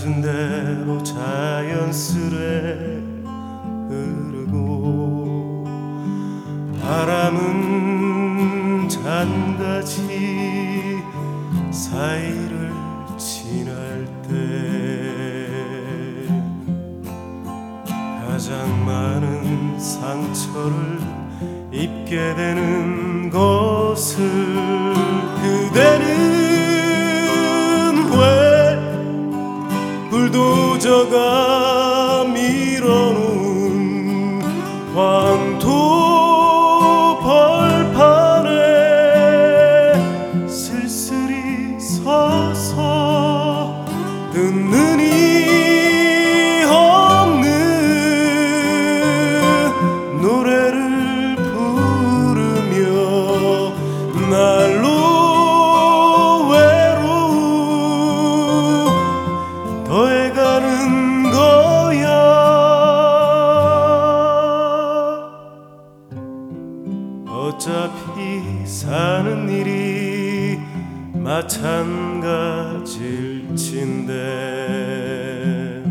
찾은 대로 자연스레 흐르고 바람은 잔같이 사이를 지날 때 가장 많은 상처를 입게 되는 것을 그대는 불도저가 밀어놓은 황토 벌판에 쓸쓸히 서서 듣는 이 없는 노래를 부르며 날로 어차피 사는 일이 마찬가지일진데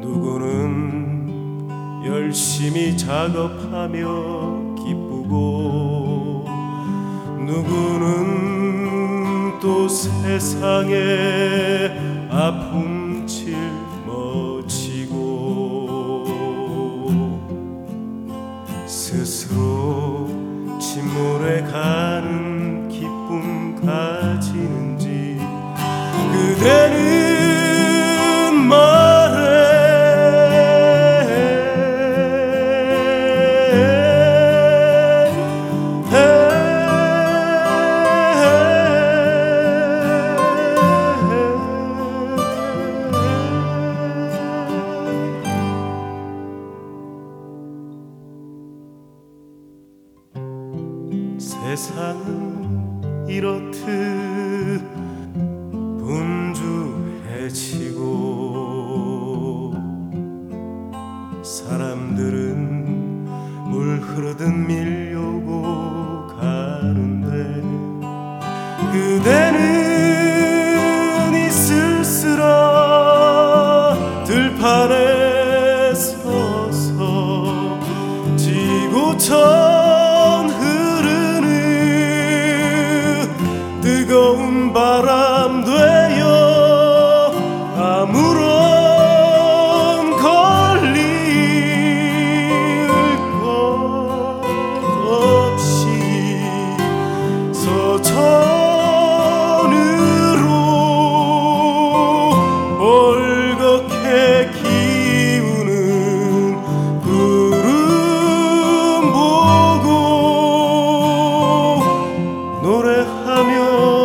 누구는 열심히 작업하며 기쁘고 누구는 또 세상에 아픔 짊어지고 스스로 침몰해 가는 기쁨 가지는지 그대는 세상은 이렇듯 분주해지고 사람들은 물 흐르듯 밀려오고 가는데 그대는 이 쓸쓸한 들판에 서서 지구처럼 뜨거운 바람 되어 아무런 걸릴 것 없이 서천으로 벌겋게 기우는 구름 보고 노래하며